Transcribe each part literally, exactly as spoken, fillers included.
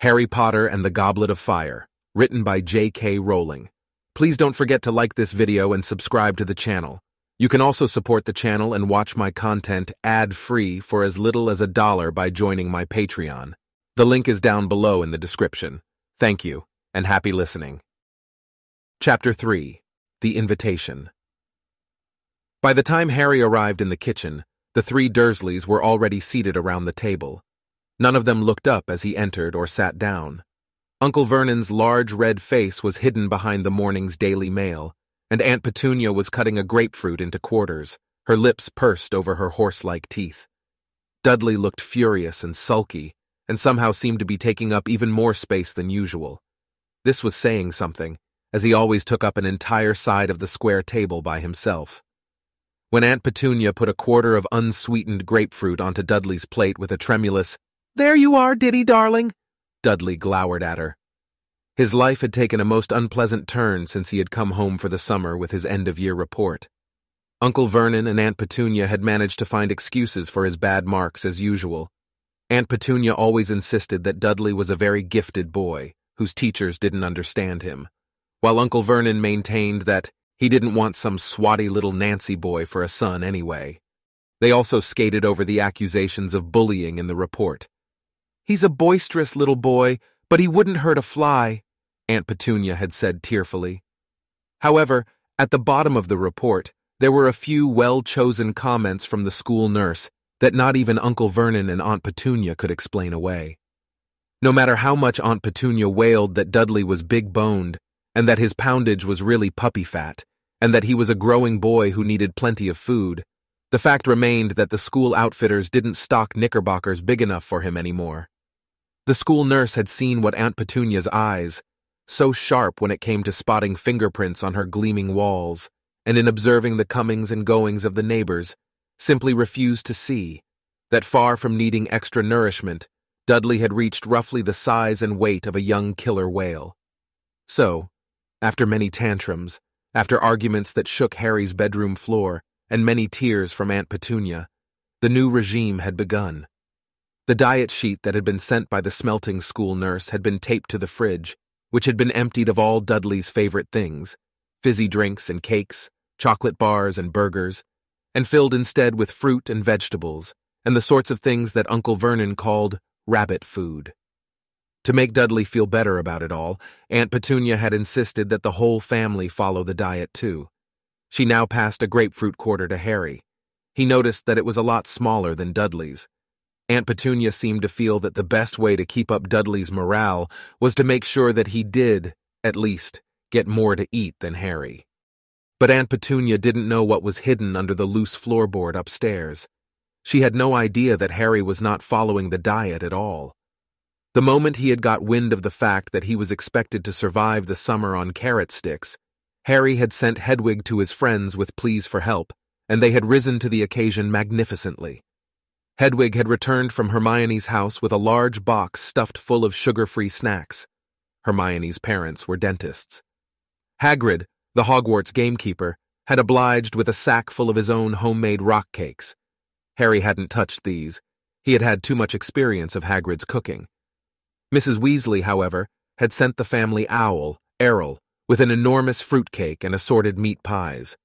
Harry Potter and the Goblet of Fire, written by J K Rowling. Please don't forget to like this video and subscribe to the channel. You can also support the channel and watch my content ad-free for as little as a dollar by joining my Patreon. The link is down below in the description. Thank you, and happy listening. Chapter three. The Invitation. By the time Harry arrived in the kitchen, the three Dursleys were already seated around the table. None of them looked up as he entered or sat down. Uncle Vernon's large red face was hidden behind the morning's Daily Mail, and Aunt Petunia was cutting a grapefruit into quarters, her lips pursed over her horse-like teeth. Dudley looked furious and sulky, and somehow seemed to be taking up even more space than usual. This was saying something, as he always took up an entire side of the square table by himself. When Aunt Petunia put a quarter of unsweetened grapefruit onto Dudley's plate with a tremulous, "There you are, Diddy darling," Dudley glowered at her. His life had taken a most unpleasant turn since he had come home for the summer with his end-of-year report. Uncle Vernon and Aunt Petunia had managed to find excuses for his bad marks as usual. Aunt Petunia always insisted that Dudley was a very gifted boy, whose teachers didn't understand him, while Uncle Vernon maintained that he didn't want some swatty little Nancy boy for a son anyway. They also skated over the accusations of bullying in the report. "He's a boisterous little boy, but he wouldn't hurt a fly," Aunt Petunia had said tearfully. However, at the bottom of the report, there were a few well-chosen comments from the school nurse that not even Uncle Vernon and Aunt Petunia could explain away. No matter how much Aunt Petunia wailed that Dudley was big-boned, and that his poundage was really puppy fat, and that he was a growing boy who needed plenty of food, the fact remained that the school outfitters didn't stock knickerbockers big enough for him anymore. The school nurse had seen what Aunt Petunia's eyes, so sharp when it came to spotting fingerprints on her gleaming walls, and in observing the comings and goings of the neighbors, simply refused to see that far from needing extra nourishment, Dudley had reached roughly the size and weight of a young killer whale. So, after many tantrums, after arguments that shook Harry's bedroom floor, and many tears from Aunt Petunia, the new regime had begun. The diet sheet that had been sent by the smelting school nurse had been taped to the fridge, which had been emptied of all Dudley's favorite things, fizzy drinks and cakes, chocolate bars and burgers, and filled instead with fruit and vegetables, and the sorts of things that Uncle Vernon called rabbit food. To make Dudley feel better about it all, Aunt Petunia had insisted that the whole family follow the diet too. She now passed a grapefruit quarter to Harry. He noticed that it was a lot smaller than Dudley's. Aunt Petunia seemed to feel that the best way to keep up Dudley's morale was to make sure that he did, at least, get more to eat than Harry. But Aunt Petunia didn't know what was hidden under the loose floorboard upstairs. She had no idea that Harry was not following the diet at all. The moment he had got wind of the fact that he was expected to survive the summer on carrot sticks, Harry had sent Hedwig to his friends with pleas for help, and they had risen to the occasion magnificently. Hedwig had returned from Hermione's house with a large box stuffed full of sugar-free snacks. Hermione's parents were dentists. Hagrid, the Hogwarts gamekeeper, had obliged with a sack full of his own homemade rock cakes. Harry hadn't touched these. He had had too much experience of Hagrid's cooking. Missus Weasley, however, had sent the family owl, Errol, with an enormous fruitcake and assorted meat pies.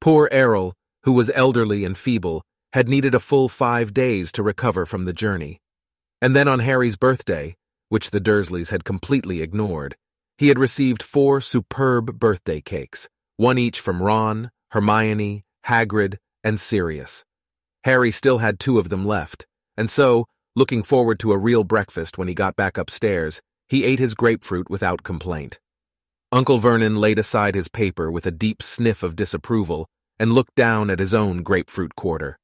Poor Errol, who was elderly and feeble, had needed a full five days to recover from the journey. And then on Harry's birthday, which the Dursleys had completely ignored, he had received four superb birthday cakes, one each from Ron, Hermione, Hagrid, and Sirius. Harry still had two of them left, and so, looking forward to a real breakfast when he got back upstairs, he ate his grapefruit without complaint. Uncle Vernon laid aside his paper with a deep sniff of disapproval and looked down at his own grapefruit quarter.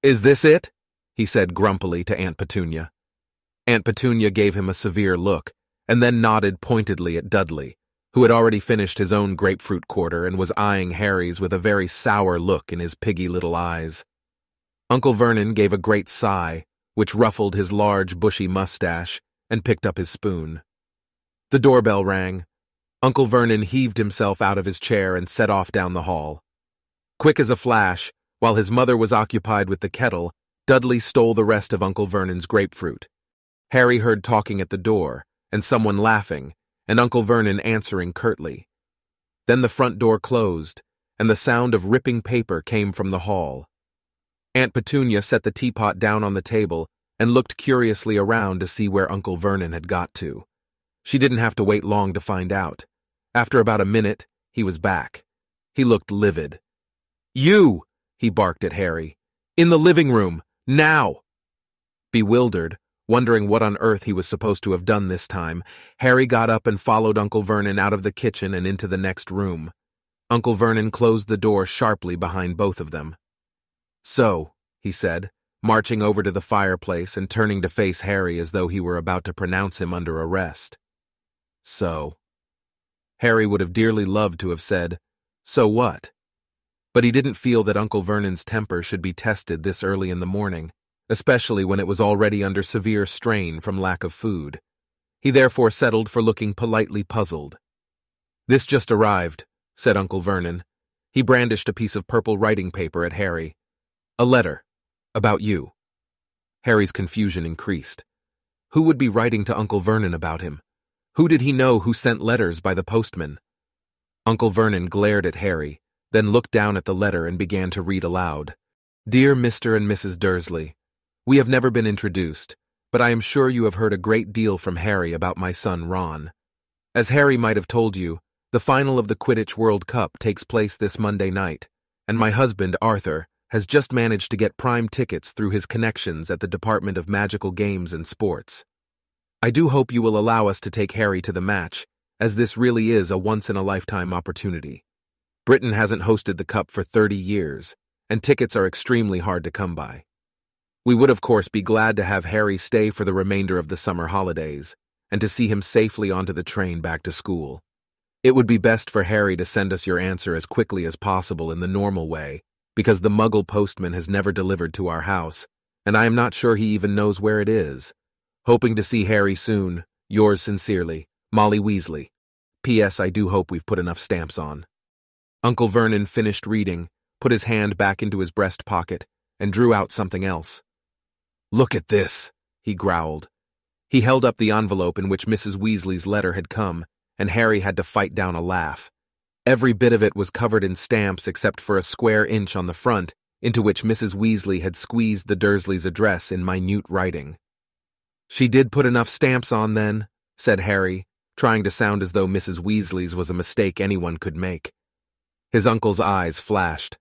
"Is this it?" he said grumpily to Aunt Petunia. Aunt Petunia gave him a severe look and then nodded pointedly at Dudley, who had already finished his own grapefruit quarter and was eyeing Harry's with a very sour look in his piggy little eyes. Uncle Vernon gave a great sigh, which ruffled his large, bushy mustache, and picked up his spoon. The doorbell rang. Uncle Vernon heaved himself out of his chair and set off down the hall. Quick as a flash, while his mother was occupied with the kettle, Dudley stole the rest of Uncle Vernon's grapefruit. Harry heard talking at the door, and someone laughing, and Uncle Vernon answering curtly. Then the front door closed, and the sound of ripping paper came from the hall. Aunt Petunia set the teapot down on the table and looked curiously around to see where Uncle Vernon had got to. She didn't have to wait long to find out. After about a minute, he was back. He looked livid. "You!" he barked at Harry. "In the living room! Now!" Bewildered, wondering what on earth he was supposed to have done this time, Harry got up and followed Uncle Vernon out of the kitchen and into the next room. Uncle Vernon closed the door sharply behind both of them. "So," he said, marching over to the fireplace and turning to face Harry as though he were about to pronounce him under arrest. So. Harry would have dearly loved to have said, "So what?" But he didn't feel that Uncle Vernon's temper should be tested this early in the morning, especially when it was already under severe strain from lack of food. He therefore settled for looking politely puzzled. "This just arrived," said Uncle Vernon. He brandished a piece of purple writing paper at Harry. "A letter. About you." Harry's confusion increased. Who would be writing to Uncle Vernon about him? Who did he know who sent letters by the postman? Uncle Vernon glared at Harry, then looked down at the letter and began to read aloud. "Dear Mister and Missus Dursley, we have never been introduced, but I am sure you have heard a great deal from Harry about my son Ron. As Harry might have told you, the final of the Quidditch World Cup takes place this Monday night, and my husband Arthur has just managed to get prime tickets through his connections at the Department of Magical Games and Sports. I do hope you will allow us to take Harry to the match, as this really is a once-in-a-lifetime opportunity. Britain hasn't hosted the Cup for thirty years, and tickets are extremely hard to come by. We would of course be glad to have Harry stay for the remainder of the summer holidays, and to see him safely onto the train back to school. It would be best for Harry to send us your answer as quickly as possible in the normal way, because the Muggle postman has never delivered to our house, and I am not sure he even knows where it is. Hoping to see Harry soon, yours sincerely, Molly Weasley. P S I do hope we've put enough stamps on." Uncle Vernon finished reading, put his hand back into his breast pocket, and drew out something else. "Look at this," he growled. He held up the envelope in which Missus Weasley's letter had come, and Harry had to fight down a laugh. Every bit of it was covered in stamps except for a square inch on the front, into which Missus Weasley had squeezed the Dursleys' address in minute writing. "She did put enough stamps on then," said Harry, trying to sound as though Missus Weasley's was a mistake anyone could make. His uncle's eyes flashed.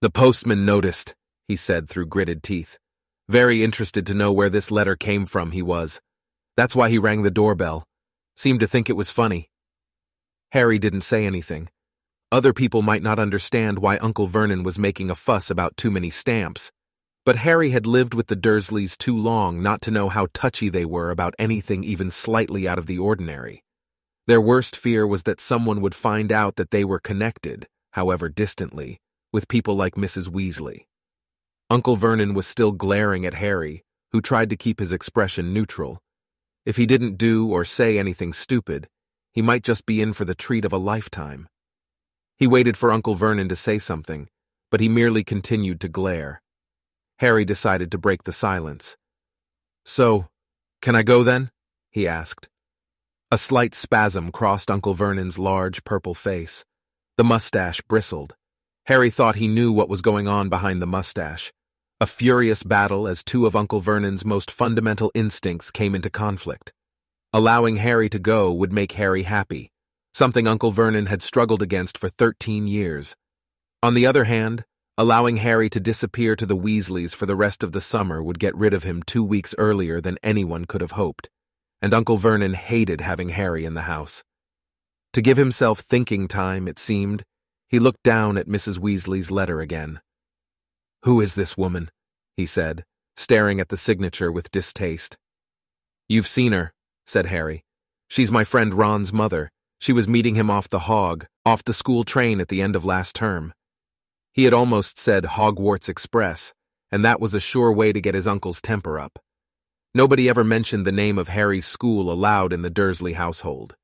"The postman noticed," he said through gritted teeth. "Very interested to know where this letter came from, he was. That's why he rang the doorbell. Seemed to think it was funny." Harry didn't say anything. Other people might not understand why Uncle Vernon was making a fuss about too many stamps, but Harry had lived with the Dursleys too long not to know how touchy they were about anything even slightly out of the ordinary. Their worst fear was that someone would find out that they were connected, however distantly, with people like Missus Weasley. Uncle Vernon was still glaring at Harry, who tried to keep his expression neutral. If he didn't do or say anything stupid, he might just be in for the treat of a lifetime. He waited for Uncle Vernon to say something, but he merely continued to glare. Harry decided to break the silence. "So, can I go then?" he asked. A slight spasm crossed Uncle Vernon's large purple face. The mustache bristled. Harry thought he knew what was going on behind the mustache. A furious battle as two of Uncle Vernon's most fundamental instincts came into conflict. Allowing Harry to go would make Harry happy, something Uncle Vernon had struggled against for thirteen years. On the other hand, allowing Harry to disappear to the Weasleys for the rest of the summer would get rid of him two weeks earlier than anyone could have hoped, and Uncle Vernon hated having Harry in the house. To give himself thinking time, it seemed, he looked down at Missus Weasley's letter again. "Who is this woman?" he said, staring at the signature with distaste. "You've seen her," said Harry. "She's my friend Ron's mother. She was meeting him off the hog, off the school train at the end of last term." He had almost said Hogwarts Express, and that was a sure way to get his uncle's temper up. Nobody ever mentioned the name of Harry's school aloud in the Dursley household.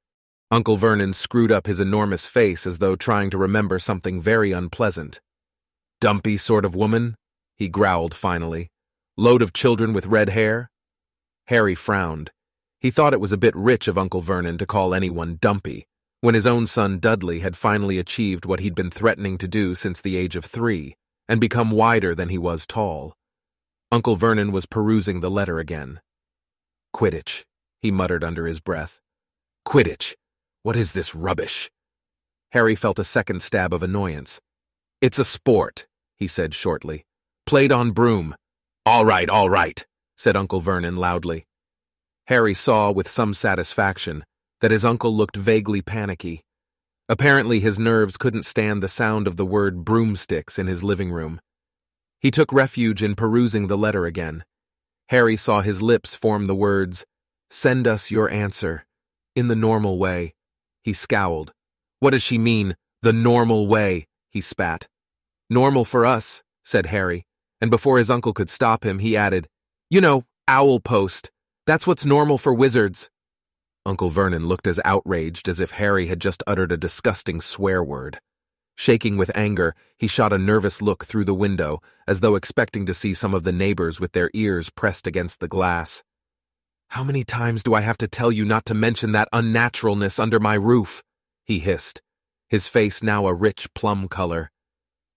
Uncle Vernon screwed up his enormous face as though trying to remember something very unpleasant. "Dumpy sort of woman," he growled finally. "Load of children with red hair." Harry frowned. He thought it was a bit rich of Uncle Vernon to call anyone dumpy, when his own son Dudley had finally achieved what he'd been threatening to do since the age of three, and become wider than he was tall. Uncle Vernon was perusing the letter again. Quidditch, he muttered under his breath. Quidditch! What is this rubbish? Harry felt a second stab of annoyance. It's a sport, he said shortly. Played on broom. All right, all right, said Uncle Vernon loudly. Harry saw with some satisfaction that his uncle looked vaguely panicky. Apparently his nerves couldn't stand the sound of the word broomsticks in his living room. He took refuge in perusing the letter again. Harry saw his lips form the words, "Send us your answer," in the normal way. He scowled. "What does she mean, the normal way?" he spat. "Normal for us," said Harry, and before his uncle could stop him, he added, "You know, owl post. That's what's normal for wizards." Uncle Vernon looked as outraged as if Harry had just uttered a disgusting swear word. Shaking with anger, he shot a nervous look through the window, as though expecting to see some of the neighbors with their ears pressed against the glass. "How many times do I have to tell you not to mention that unnaturalness under my roof?" he hissed, his face now a rich plum color.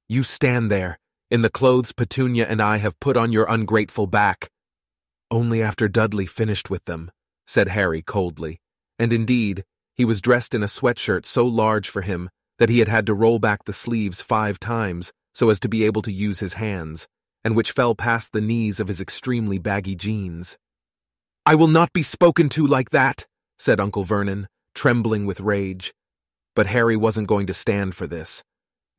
"You stand there, in the clothes Petunia and I have put on your ungrateful back." "Only after Dudley finished with them," said Harry coldly, and indeed, he was dressed in a sweatshirt so large for him that he had had to roll back the sleeves five times so as to be able to use his hands, and which fell past the knees of his extremely baggy jeans. "I will not be spoken to like that," said Uncle Vernon, trembling with rage. But Harry wasn't going to stand for this.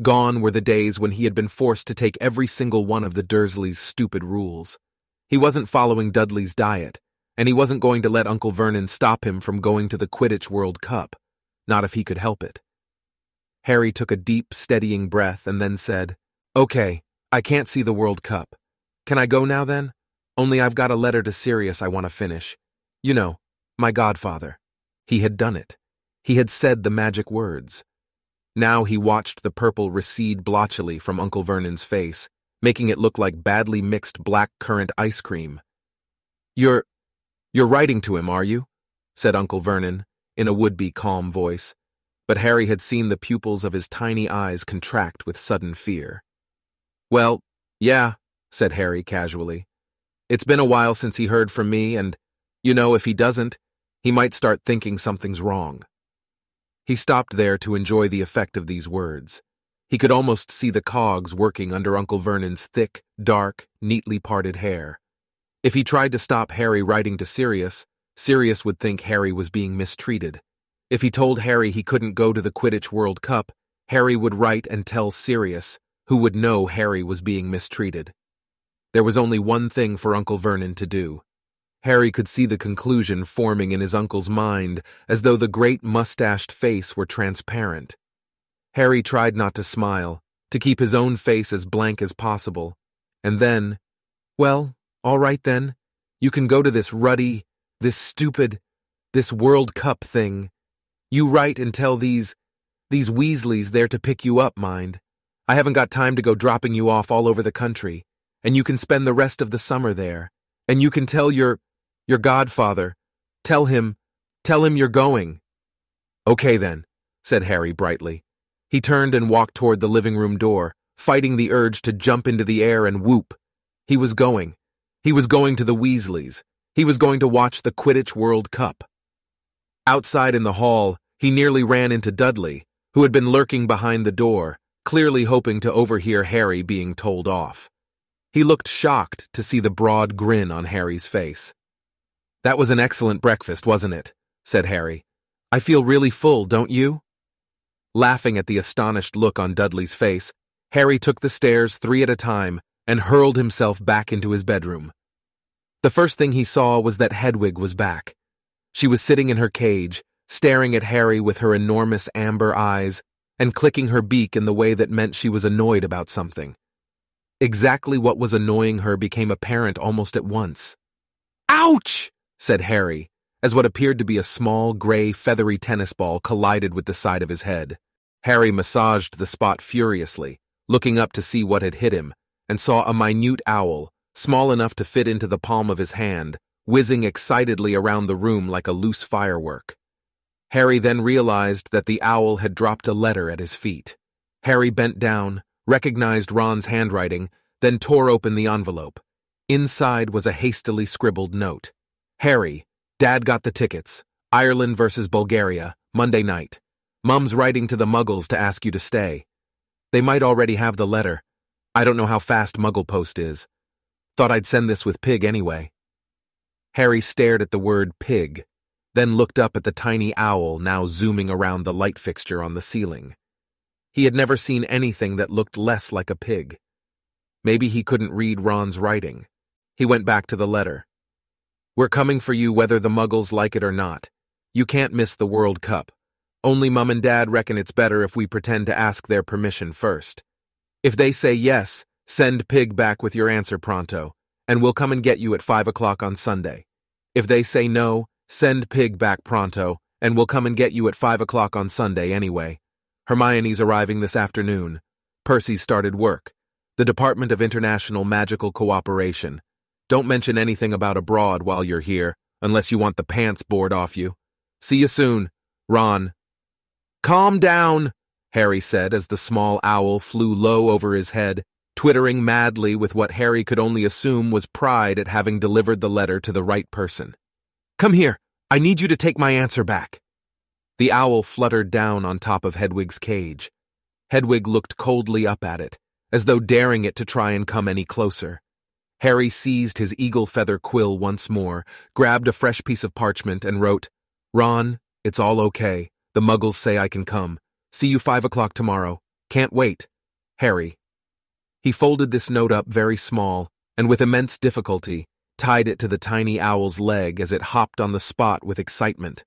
Gone were the days when he had been forced to take every single one of the Dursleys' stupid rules. He wasn't following Dudley's diet, and he wasn't going to let Uncle Vernon stop him from going to the Quidditch World Cup, not if he could help it. Harry took a deep, steadying breath and then said, "Okay, I can't see the World Cup. Can I go now then? Only I've got a letter to Sirius I want to finish. You know, my godfather." He had done it. He had said the magic words. Now he watched the purple recede blotchily from Uncle Vernon's face, making it look like badly mixed black currant ice cream. You're... You're writing to him, are you?" said Uncle Vernon, in a would-be calm voice, but Harry had seen the pupils of his tiny eyes contract with sudden fear. "Well, yeah," said Harry casually. "It's been a while since he heard from me, and, you know, if he doesn't, he might start thinking something's wrong." He stopped there to enjoy the effect of these words. He could almost see the cogs working under Uncle Vernon's thick, dark, neatly parted hair. If he tried to stop Harry writing to Sirius, Sirius would think Harry was being mistreated. If he told Harry he couldn't go to the Quidditch World Cup, Harry would write and tell Sirius, who would know Harry was being mistreated. There was only one thing for Uncle Vernon to do. Harry could see the conclusion forming in his uncle's mind, as though the great mustached face were transparent. Harry tried not to smile, to keep his own face as blank as possible, and then, "Well, all right then, you can go to this ruddy, this stupid, this World Cup thing. You write and tell these, these Weasleys there to pick you up, mind. I haven't got time to go dropping you off all over the country, and you can spend the rest of the summer there, and you can tell your, your godfather, tell him, tell him you're going." "Okay then," said Harry brightly. He turned and walked toward the living room door, fighting the urge to jump into the air and whoop. He was going. He was going to the Weasleys. He was going to watch the Quidditch World Cup. Outside in the hall, he nearly ran into Dudley, who had been lurking behind the door, clearly hoping to overhear Harry being told off. He looked shocked to see the broad grin on Harry's face. "That was an excellent breakfast, wasn't it?" said Harry. "I feel really full, don't you?" Laughing at the astonished look on Dudley's face, Harry took the stairs three at a time and hurled himself back into his bedroom. The first thing he saw was that Hedwig was back. She was sitting in her cage, staring at Harry with her enormous amber eyes and clicking her beak in the way that meant she was annoyed about something. Exactly what was annoying her became apparent almost at once. "Ouch!" said Harry, as what appeared to be a small, gray, feathery tennis ball collided with the side of his head. Harry massaged the spot furiously, looking up to see what had hit him, and saw a minute owl, small enough to fit into the palm of his hand, whizzing excitedly around the room like a loose firework. Harry then realized that the owl had dropped a letter at his feet. Harry bent down, recognized Ron's handwriting, then tore open the envelope. Inside was a hastily scribbled note. Harry, Dad got the tickets. Ireland versus Bulgaria, Monday night. Mum's writing to the Muggles to ask you to stay. They might already have the letter. I don't know how fast Muggle Post is. Thought I'd send this with pig anyway. Harry stared at the word pig, then looked up at the tiny owl now zooming around the light fixture on the ceiling. He had never seen anything that looked less like a pig. Maybe he couldn't read Ron's writing. He went back to the letter. We're coming for you whether the Muggles like it or not. You can't miss the World Cup. Only Mum and Dad reckon it's better if we pretend to ask their permission first. If they say yes, send Pig back with your answer pronto, and we'll come and get you at five o'clock on Sunday. If they say no, send Pig back pronto, and we'll come and get you at five o'clock on Sunday anyway. Hermione's arriving this afternoon. Percy started work. The Department of International Magical Cooperation. Don't mention anything about abroad while you're here, unless you want the pants bored off you. See you soon, Ron. Calm down, Harry said as the small owl flew low over his head, twittering madly with what Harry could only assume was pride at having delivered the letter to the right person. Come here, I need you to take my answer back. The owl fluttered down on top of Hedwig's cage. Hedwig looked coldly up at it, as though daring it to try and come any closer. Harry seized his eagle feather quill once more, grabbed a fresh piece of parchment and wrote, Ron, it's all okay. The Muggles say I can come. See you five o'clock tomorrow. Can't wait. Harry. He folded this note up very small, and with immense difficulty, tied it to the tiny owl's leg as it hopped on the spot with excitement.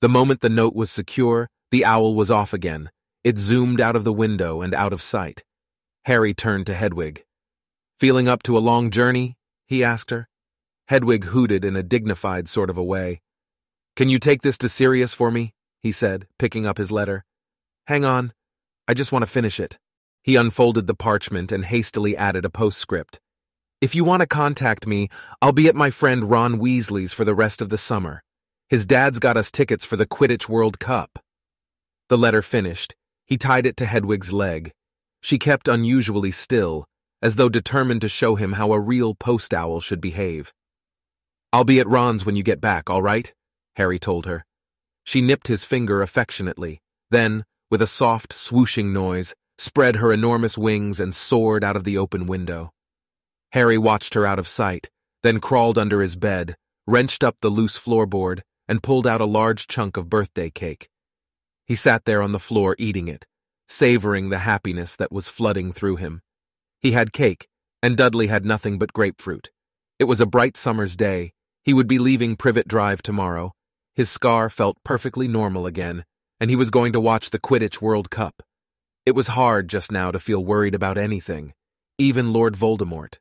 The moment the note was secure, the owl was off again. It zoomed out of the window and out of sight. Harry turned to Hedwig. Feeling up to a long journey? He asked her. Hedwig hooted in a dignified sort of a way. Can you take this to Sirius for me? He said, picking up his letter. Hang on, I just want to finish it. He unfolded the parchment and hastily added a postscript. If you want to contact me, I'll be at my friend Ron Weasley's for the rest of the summer. His dad's got us tickets for the Quidditch World Cup. The letter finished, he tied it to Hedwig's leg. She kept unusually still, as though determined to show him how a real post owl should behave. I'll be at Ron's when you get back, all right? Harry told her. She nipped his finger affectionately, then, with a soft swooshing noise, spread her enormous wings and soared out of the open window. Harry watched her out of sight, then crawled under his bed, wrenched up the loose floorboard, and pulled out a large chunk of birthday cake. He sat there on the floor eating it, savoring the happiness that was flooding through him. He had cake, and Dudley had nothing but grapefruit. It was a bright summer's day. He would be leaving Privet Drive tomorrow. His scar felt perfectly normal again, and he was going to watch the Quidditch World Cup. It was hard just now to feel worried about anything, even Lord Voldemort.